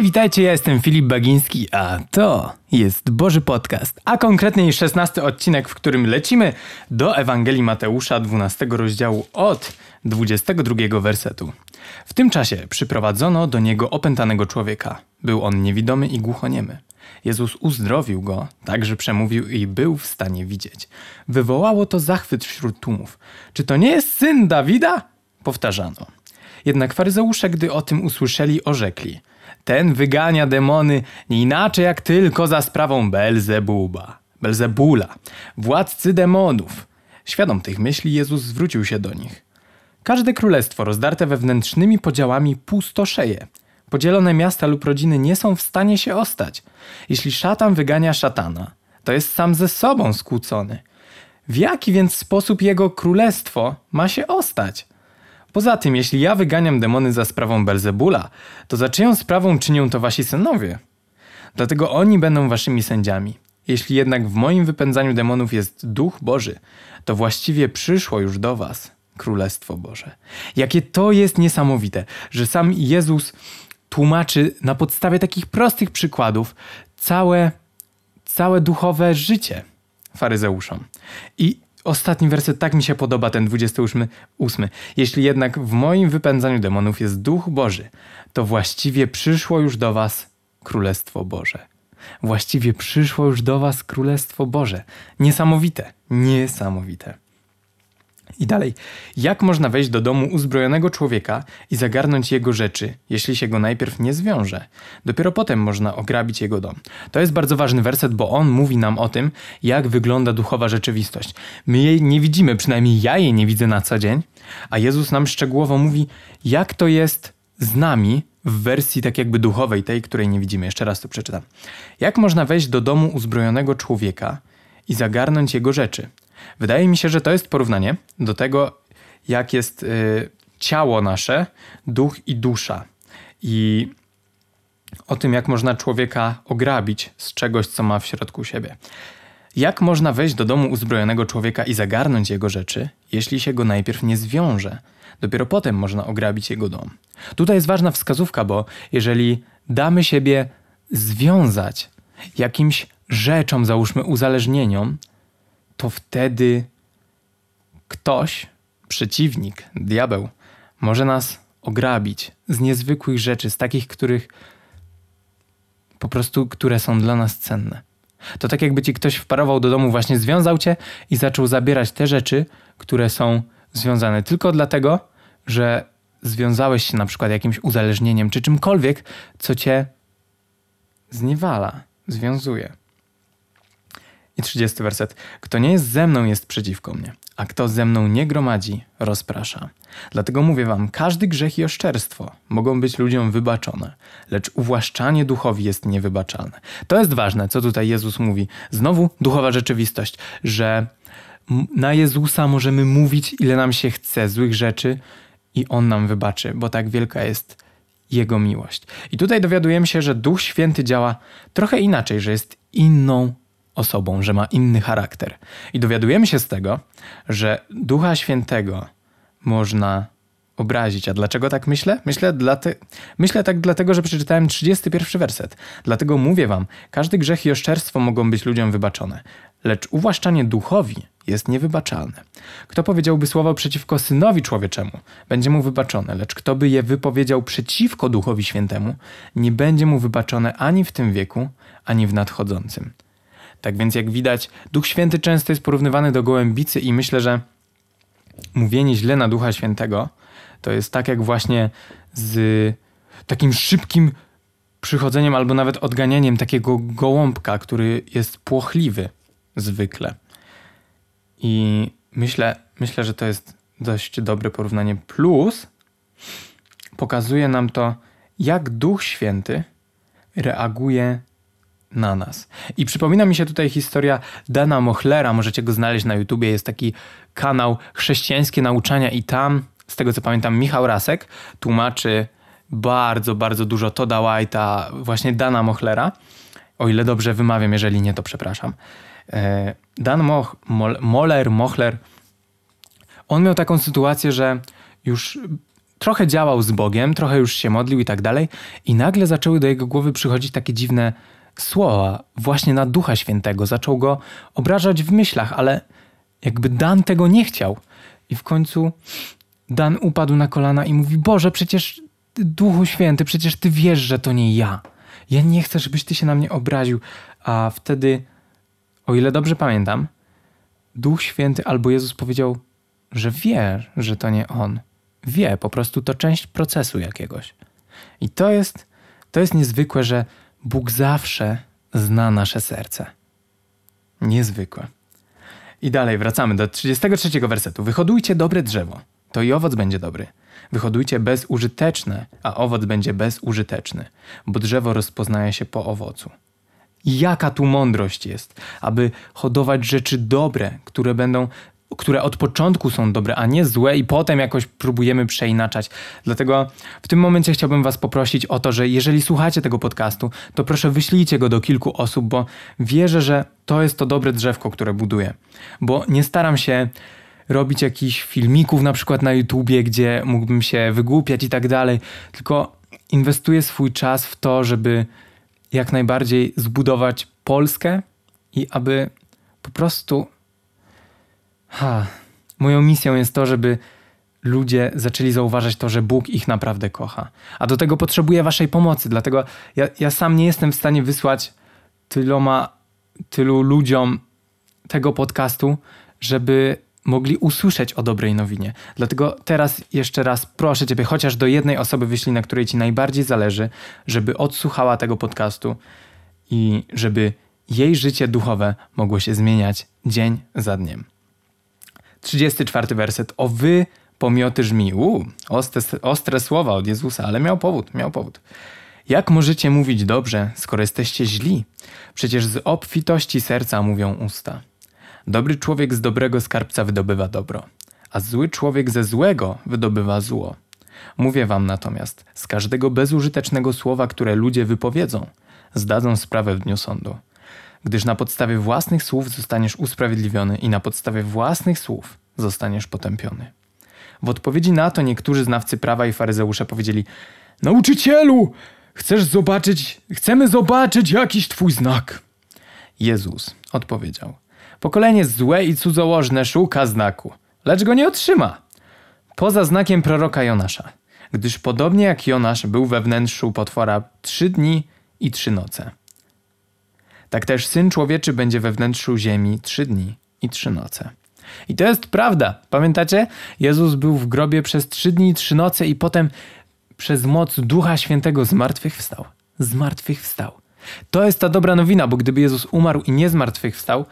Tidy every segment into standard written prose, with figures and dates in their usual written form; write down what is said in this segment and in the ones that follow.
Hej, witajcie, ja jestem Filip Bagiński, a to jest Boży Podcast, a konkretnie 16 odcinek, w którym lecimy do Ewangelii Mateusza, 12 rozdziału od 22 wersetu. W tym czasie przyprowadzono do niego opętanego człowieka. Był on niewidomy i głuchoniemy. Jezus uzdrowił go, także przemówił i był w stanie widzieć. Wywołało to zachwyt wśród tłumów. Czy to nie jest syn Dawida? Powtarzano. Jednak faryzeusze, gdy o tym usłyszeli, orzekli: ten wygania demony nie inaczej jak tylko za sprawą Belzebula, władcy demonów. Świadom tych myśli Jezus zwrócił się do nich. Każde królestwo rozdarte wewnętrznymi podziałami pustoszeje. Podzielone miasta lub rodziny nie są w stanie się ostać. Jeśli szatan wygania szatana, to jest sam ze sobą skłócony. W jaki więc sposób jego królestwo ma się ostać? Poza tym, jeśli ja wyganiam demony za sprawą Belzebula, to za czyją sprawą czynią to wasi synowie? Dlatego oni będą waszymi sędziami. Jeśli jednak w moim wypędzaniu demonów jest Duch Boży, to właściwie przyszło już do was Królestwo Boże. Jakie to jest niesamowite, że sam Jezus tłumaczy na podstawie takich prostych przykładów całe duchowe życie faryzeuszom. I ostatni werset tak mi się podoba, ten 28. Jeśli jednak w moim wypędzaniu demonów jest Duch Boży, to właściwie przyszło już do was Królestwo Boże. Właściwie przyszło już do was Królestwo Boże. Niesamowite, niesamowite. I dalej, jak można wejść do domu uzbrojonego człowieka i zagarnąć jego rzeczy, jeśli się go najpierw nie zwiąże? Dopiero potem można ograbić jego dom. To jest bardzo ważny werset, bo on mówi nam o tym, jak wygląda duchowa rzeczywistość. My jej nie widzimy, przynajmniej ja jej nie widzę na co dzień, a Jezus nam szczegółowo mówi, jak to jest z nami w wersji tak jakby duchowej, tej, której nie widzimy. Jeszcze raz to przeczytam. Jak można wejść do domu uzbrojonego człowieka i zagarnąć jego rzeczy? Wydaje mi się, że to jest porównanie do tego, jak jest ciało nasze, duch i dusza. I o tym, jak można człowieka ograbić z czegoś, co ma w środku siebie. Jak można wejść do domu uzbrojonego człowieka i zagarnąć jego rzeczy, jeśli się go najpierw nie zwiąże? Dopiero potem można ograbić jego dom. Tutaj jest ważna wskazówka, bo jeżeli damy siebie związać jakimś rzeczom, załóżmy uzależnieniom, to wtedy ktoś, przeciwnik, diabeł, może nas ograbić z niezwykłych rzeczy, z takich, których po prostu, które są dla nas cenne. To tak jakby ci ktoś wparował do domu, właśnie związał cię i zaczął zabierać te rzeczy, które są związane tylko dlatego, że związałeś się na przykład jakimś uzależnieniem czy czymkolwiek, co cię zniewala, związuje. 30 werset. Kto nie jest ze mną, jest przeciwko mnie, a kto ze mną nie gromadzi, rozprasza. Dlatego mówię wam, każdy grzech i oszczerstwo mogą być ludziom wybaczone, lecz uwłaszczanie duchowi jest niewybaczalne. To jest ważne, co tutaj Jezus mówi. Znowu duchowa rzeczywistość, że na Jezusa możemy mówić, ile nam się chce złych rzeczy i On nam wybaczy, bo tak wielka jest Jego miłość. I tutaj dowiadujemy się, że Duch Święty działa trochę inaczej, że jest inną osobą, że ma inny charakter. I dowiadujemy się z tego, że Ducha Świętego można obrazić. A dlaczego tak myślę? Myślę tak dlatego, że przeczytałem 31 werset. Dlatego mówię wam, każdy grzech i oszczerstwo mogą być ludziom wybaczone, lecz uwłaszczanie duchowi jest niewybaczalne. Kto powiedziałby słowo przeciwko Synowi Człowieczemu, będzie mu wybaczone, lecz kto by je wypowiedział przeciwko Duchowi Świętemu, nie będzie mu wybaczone ani w tym wieku, ani w nadchodzącym. Tak więc jak widać, Duch Święty często jest porównywany do gołębicy i myślę, że mówienie źle na Ducha Świętego to jest tak jak właśnie z takim szybkim przychodzeniem albo nawet odganianiem takiego gołąbka, który jest płochliwy zwykle. I myślę, że to jest dość dobre porównanie. Plus pokazuje nam to, jak Duch Święty reaguje na nas. I przypomina mi się tutaj historia Dana Mohlera, możecie go znaleźć na YouTubie, jest taki kanał Chrześcijańskie Nauczania i tam, z tego co pamiętam, Michał Rasek tłumaczy bardzo, bardzo dużo Todda White'a, właśnie Dana Mohlera, o ile dobrze wymawiam, jeżeli nie, to przepraszam. Dan Mohler, on miał taką sytuację, że już Trochę działał z Bogiem, trochę już się modlił i tak dalej i nagle zaczęły do jego głowy przychodzić takie dziwne słowa właśnie na Ducha Świętego. Zaczął go obrażać w myślach, ale jakby Dan tego nie chciał. I w końcu Dan upadł na kolana i mówi: Boże, przecież Duchu Święty, przecież Ty wiesz, że to nie ja. Ja nie chcę, żebyś Ty się na mnie obraził. A wtedy, o ile dobrze pamiętam, Duch Święty albo Jezus powiedział, że wie, że to nie on. Wie, po prostu to część procesu jakiegoś. I to jest niezwykłe, że Bóg zawsze zna nasze serce. Niezwykłe. I dalej wracamy do 33 wersetu. Wyhodujcie dobre drzewo, to i owoc będzie dobry. Wyhodujcie bezużyteczne, a owoc będzie bezużyteczny, bo drzewo rozpoznaje się po owocu. Jaka tu mądrość jest, aby hodować rzeczy dobre, które od początku są dobre, a nie złe i potem jakoś próbujemy przeinaczać. Dlatego w tym momencie chciałbym was poprosić o to, że jeżeli słuchacie tego podcastu, to proszę wyślijcie go do kilku osób, bo wierzę, że to jest to dobre drzewko, które buduję. Bo nie staram się robić jakichś filmików na przykład na YouTubie, gdzie mógłbym się wygłupiać i tak dalej, tylko inwestuję swój czas w to, żeby jak najbardziej zbudować Polskę i aby po prostu... Moją misją jest to, żeby ludzie zaczęli zauważać to, że Bóg ich naprawdę kocha. A do tego potrzebuję waszej pomocy, dlatego ja sam nie jestem w stanie wysłać tylu ludziom tego podcastu, żeby mogli usłyszeć o dobrej nowinie. Dlatego teraz jeszcze raz proszę ciebie, chociaż do jednej osoby wyślij, na której ci najbardziej zależy, żeby odsłuchała tego podcastu i żeby jej życie duchowe mogło się zmieniać dzień za dniem. 34 werset. O wy, pomioty żmii. Ostre słowa od Jezusa, ale miał powód. Jak możecie mówić dobrze, skoro jesteście źli? Przecież z obfitości serca mówią usta. Dobry człowiek z dobrego skarbca wydobywa dobro, a zły człowiek ze złego wydobywa zło. Mówię wam natomiast, z każdego bezużytecznego słowa, które ludzie wypowiedzą, zdadzą sprawę w dniu sądu. Gdyż na podstawie własnych słów zostaniesz usprawiedliwiony i na podstawie własnych słów zostaniesz potępiony. W odpowiedzi na to niektórzy znawcy prawa i faryzeusze powiedzieli: Nauczycielu, chcemy zobaczyć jakiś twój znak. Jezus odpowiedział: Pokolenie złe i cudzołożne szuka znaku, lecz go nie otrzyma. Poza znakiem proroka Jonasza, gdyż podobnie jak Jonasz był we wnętrzu potwora 3 dni i 3 noce. Tak też Syn Człowieczy będzie we wnętrzu ziemi 3 dni i 3 noce. I to jest prawda. Pamiętacie? Jezus był w grobie przez 3 dni i 3 noce i potem przez moc Ducha Świętego zmartwychwstał. Zmartwychwstał. To jest ta dobra nowina, bo gdyby Jezus umarł i nie zmartwychwstał,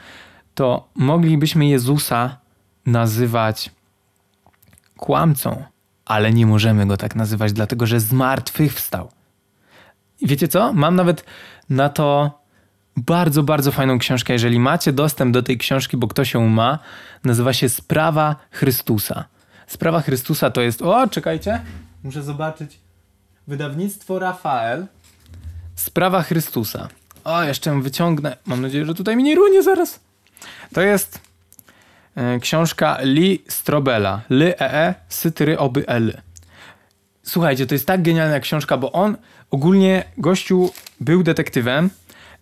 to moglibyśmy Jezusa nazywać kłamcą, ale nie możemy go tak nazywać, dlatego że zmartwychwstał. I wiecie co? Mam nawet na to bardzo, bardzo fajną książkę. Jeżeli macie dostęp do tej książki, bo ktoś ją ma, nazywa się Sprawa Chrystusa. Sprawa Chrystusa to jest... O, czekajcie, muszę zobaczyć. Wydawnictwo Rafael. Sprawa Chrystusa. O, jeszcze ją wyciągnę. Mam nadzieję, że tutaj mi nie runie zaraz. To jest książka Lee Strobela. Słuchajcie, to jest tak genialna książka, bo on ogólnie, gościu, był detektywem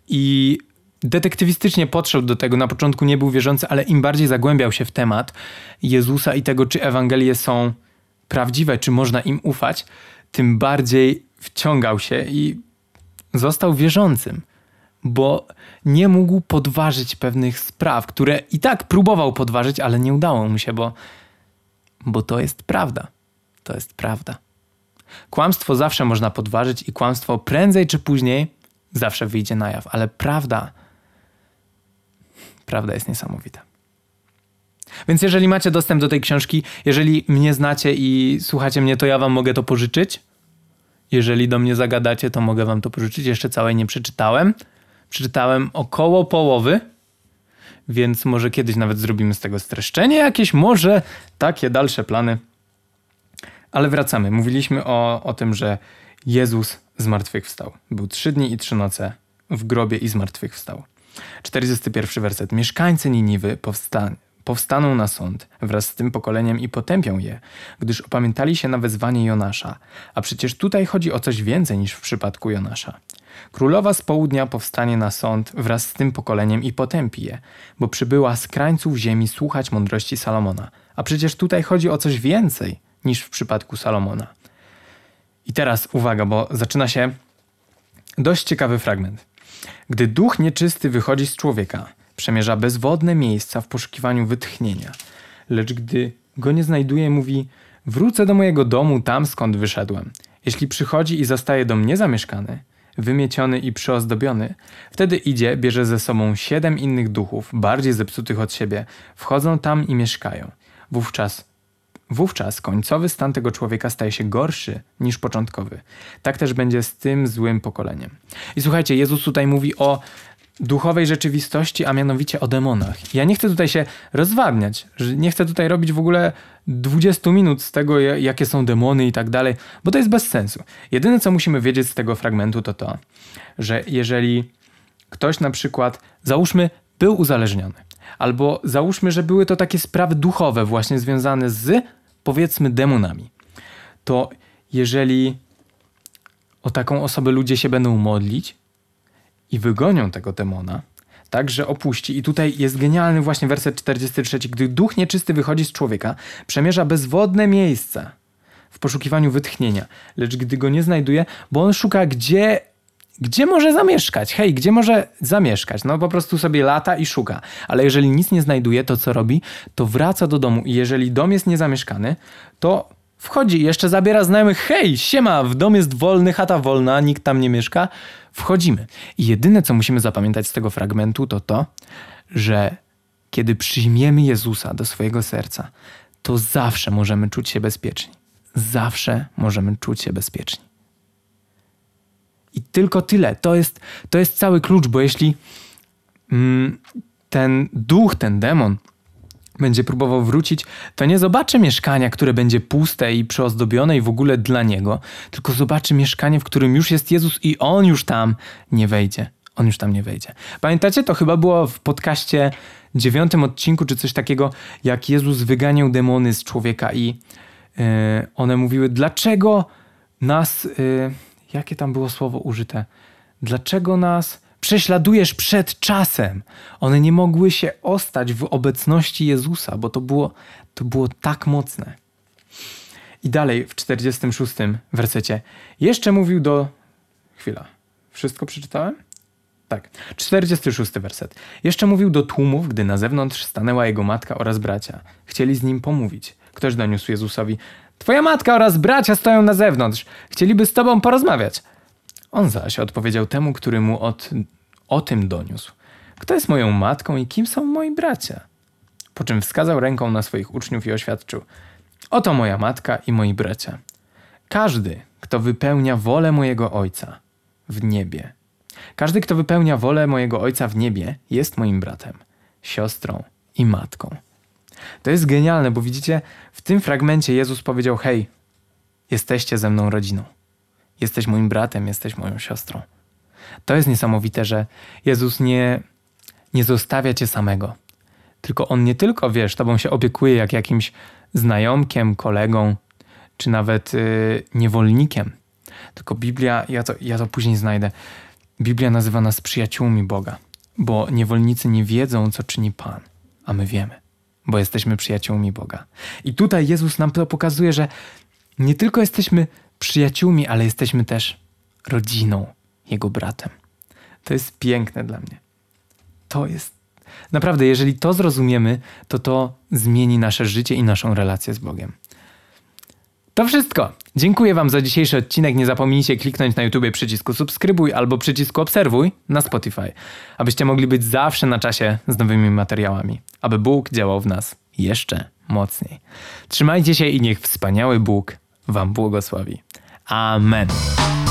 i detektywistycznie podszedł do tego. Na początku nie był wierzący, ale im bardziej zagłębiał się w temat Jezusa i tego, czy Ewangelie są prawdziwe, czy można im ufać, tym bardziej wciągał się i został wierzącym, bo nie mógł podważyć pewnych spraw, które i tak próbował podważyć, ale nie udało mu się, bo to jest prawda. To jest prawda. Kłamstwo zawsze można podważyć i kłamstwo prędzej czy później zawsze wyjdzie na jaw, ale prawda jest niesamowita. Więc jeżeli macie dostęp do tej książki, jeżeli mnie znacie i słuchacie mnie, to ja wam mogę to pożyczyć. Jeżeli do mnie zagadacie, to mogę wam to pożyczyć. Jeszcze całej nie przeczytałem. Przeczytałem około połowy, więc może kiedyś nawet zrobimy z tego streszczenie jakieś, może takie dalsze plany. Ale wracamy. Mówiliśmy o tym, że Jezus zmartwychwstał. Był 3 dni i 3 noce w grobie i zmartwychwstał. 41 werset. Mieszkańcy Niniwy powstaną na sąd wraz z tym pokoleniem i potępią je, gdyż opamiętali się na wezwanie Jonasza. A przecież tutaj chodzi o coś więcej niż w przypadku Jonasza. Królowa z południa powstanie na sąd wraz z tym pokoleniem i potępi je, bo przybyła z krańców ziemi słuchać mądrości Salomona. A przecież tutaj chodzi o coś więcej niż w przypadku Salomona. I teraz uwaga, bo zaczyna się dość ciekawy fragment. Gdy duch nieczysty wychodzi z człowieka, przemierza bezwodne miejsca w poszukiwaniu wytchnienia. Lecz gdy go nie znajduje, mówi: wrócę do mojego domu tam, skąd wyszedłem. Jeśli przychodzi i zastaje dom niezamieszkany, wymieciony i przyozdobiony, wtedy idzie, bierze ze sobą 7 innych duchów, bardziej zepsutych od siebie, wchodzą tam i mieszkają. Wówczas końcowy stan tego człowieka staje się gorszy niż początkowy. Tak też będzie z tym złym pokoleniem. I słuchajcie, Jezus tutaj mówi o duchowej rzeczywistości, a mianowicie o demonach. Ja nie chcę tutaj się rozwadniać, nie chcę tutaj robić w ogóle 20 minut z tego, jakie są demony i tak dalej, bo to jest bez sensu. Jedyne, co musimy wiedzieć z tego fragmentu, to to, że jeżeli ktoś na przykład, załóżmy, był uzależniony, albo załóżmy, że były to takie sprawy duchowe właśnie związane z, powiedzmy, demonami, to jeżeli o taką osobę ludzie się będą modlić i wygonią tego demona, tak, że opuści. I tutaj jest genialny właśnie werset 43. Gdy duch nieczysty wychodzi z człowieka, przemierza bezwodne miejsca w poszukiwaniu wytchnienia. Lecz gdy go nie znajduje, bo on szuka, gdzie może zamieszkać. Hej, gdzie może zamieszkać? No po prostu sobie lata i szuka. Ale jeżeli nic nie znajduje, to co robi? To wraca do domu. I jeżeli dom jest niezamieszkany, to wchodzi i jeszcze zabiera znajomych. Hej, siema, w dom jest wolny, chata wolna, nikt tam nie mieszka. Wchodzimy. I jedyne, co musimy zapamiętać z tego fragmentu, to to, że kiedy przyjmiemy Jezusa do swojego serca, to zawsze możemy czuć się bezpieczni. Zawsze możemy czuć się bezpieczni. I tylko tyle. To jest cały klucz, bo jeśli ten duch, ten demon będzie próbował wrócić, to nie zobaczy mieszkania, które będzie puste i przeozdobione i w ogóle dla niego, tylko zobaczy mieszkanie, w którym już jest Jezus i on już tam nie wejdzie. On już tam nie wejdzie. Pamiętacie? To chyba było w podcaście 9 odcinku, czy coś takiego, jak Jezus wyganiał demony z człowieka i one mówiły, dlaczego nas... jakie tam było słowo użyte? Dlaczego nas... prześladujesz przed czasem. One nie mogły się ostać w obecności Jezusa, bo to było tak mocne. I dalej w 46 wersecie jeszcze mówił do... Chwila. Wszystko przeczytałem? Tak. 46 werset. Jeszcze mówił do tłumów, gdy na zewnątrz stanęła jego matka oraz bracia. Chcieli z nim pomówić. Ktoś doniósł Jezusowi: twoja matka oraz bracia stoją na zewnątrz. Chcieliby z tobą porozmawiać. On zaś odpowiedział temu, który mu o tym doniósł: kto jest moją matką i kim są moi bracia? Po czym wskazał ręką na swoich uczniów i oświadczył: oto moja matka i moi bracia. Każdy, kto wypełnia wolę mojego Ojca w niebie. Każdy, kto wypełnia wolę mojego Ojca w niebie, jest moim bratem, siostrą i matką. To jest genialne, bo widzicie, w tym fragmencie Jezus powiedział: hej, jesteście ze mną rodziną. Jesteś moim bratem, jesteś moją siostrą. To jest niesamowite, że Jezus nie zostawia cię samego. Tylko On nie tylko, wiesz, tobą się opiekuje jak jakimś znajomkiem, kolegą, czy nawet niewolnikiem. Tylko Biblia, ja to później znajdę, Biblia nazywa nas przyjaciółmi Boga, bo niewolnicy nie wiedzą, co czyni Pan, a my wiemy, bo jesteśmy przyjaciółmi Boga. I tutaj Jezus nam to pokazuje, że nie tylko jesteśmy przyjaciółmi, ale jesteśmy też rodziną, Jego bratem. To jest piękne dla mnie. To jest... Naprawdę, jeżeli to zrozumiemy, to zmieni nasze życie i naszą relację z Bogiem. To wszystko. Dziękuję wam za dzisiejszy odcinek. Nie zapomnijcie kliknąć na YouTubie przycisku subskrybuj albo przycisku obserwuj na Spotify, abyście mogli być zawsze na czasie z nowymi materiałami, aby Bóg działał w nas jeszcze mocniej. Trzymajcie się i niech wspaniały Bóg wam błogosławi. Amen.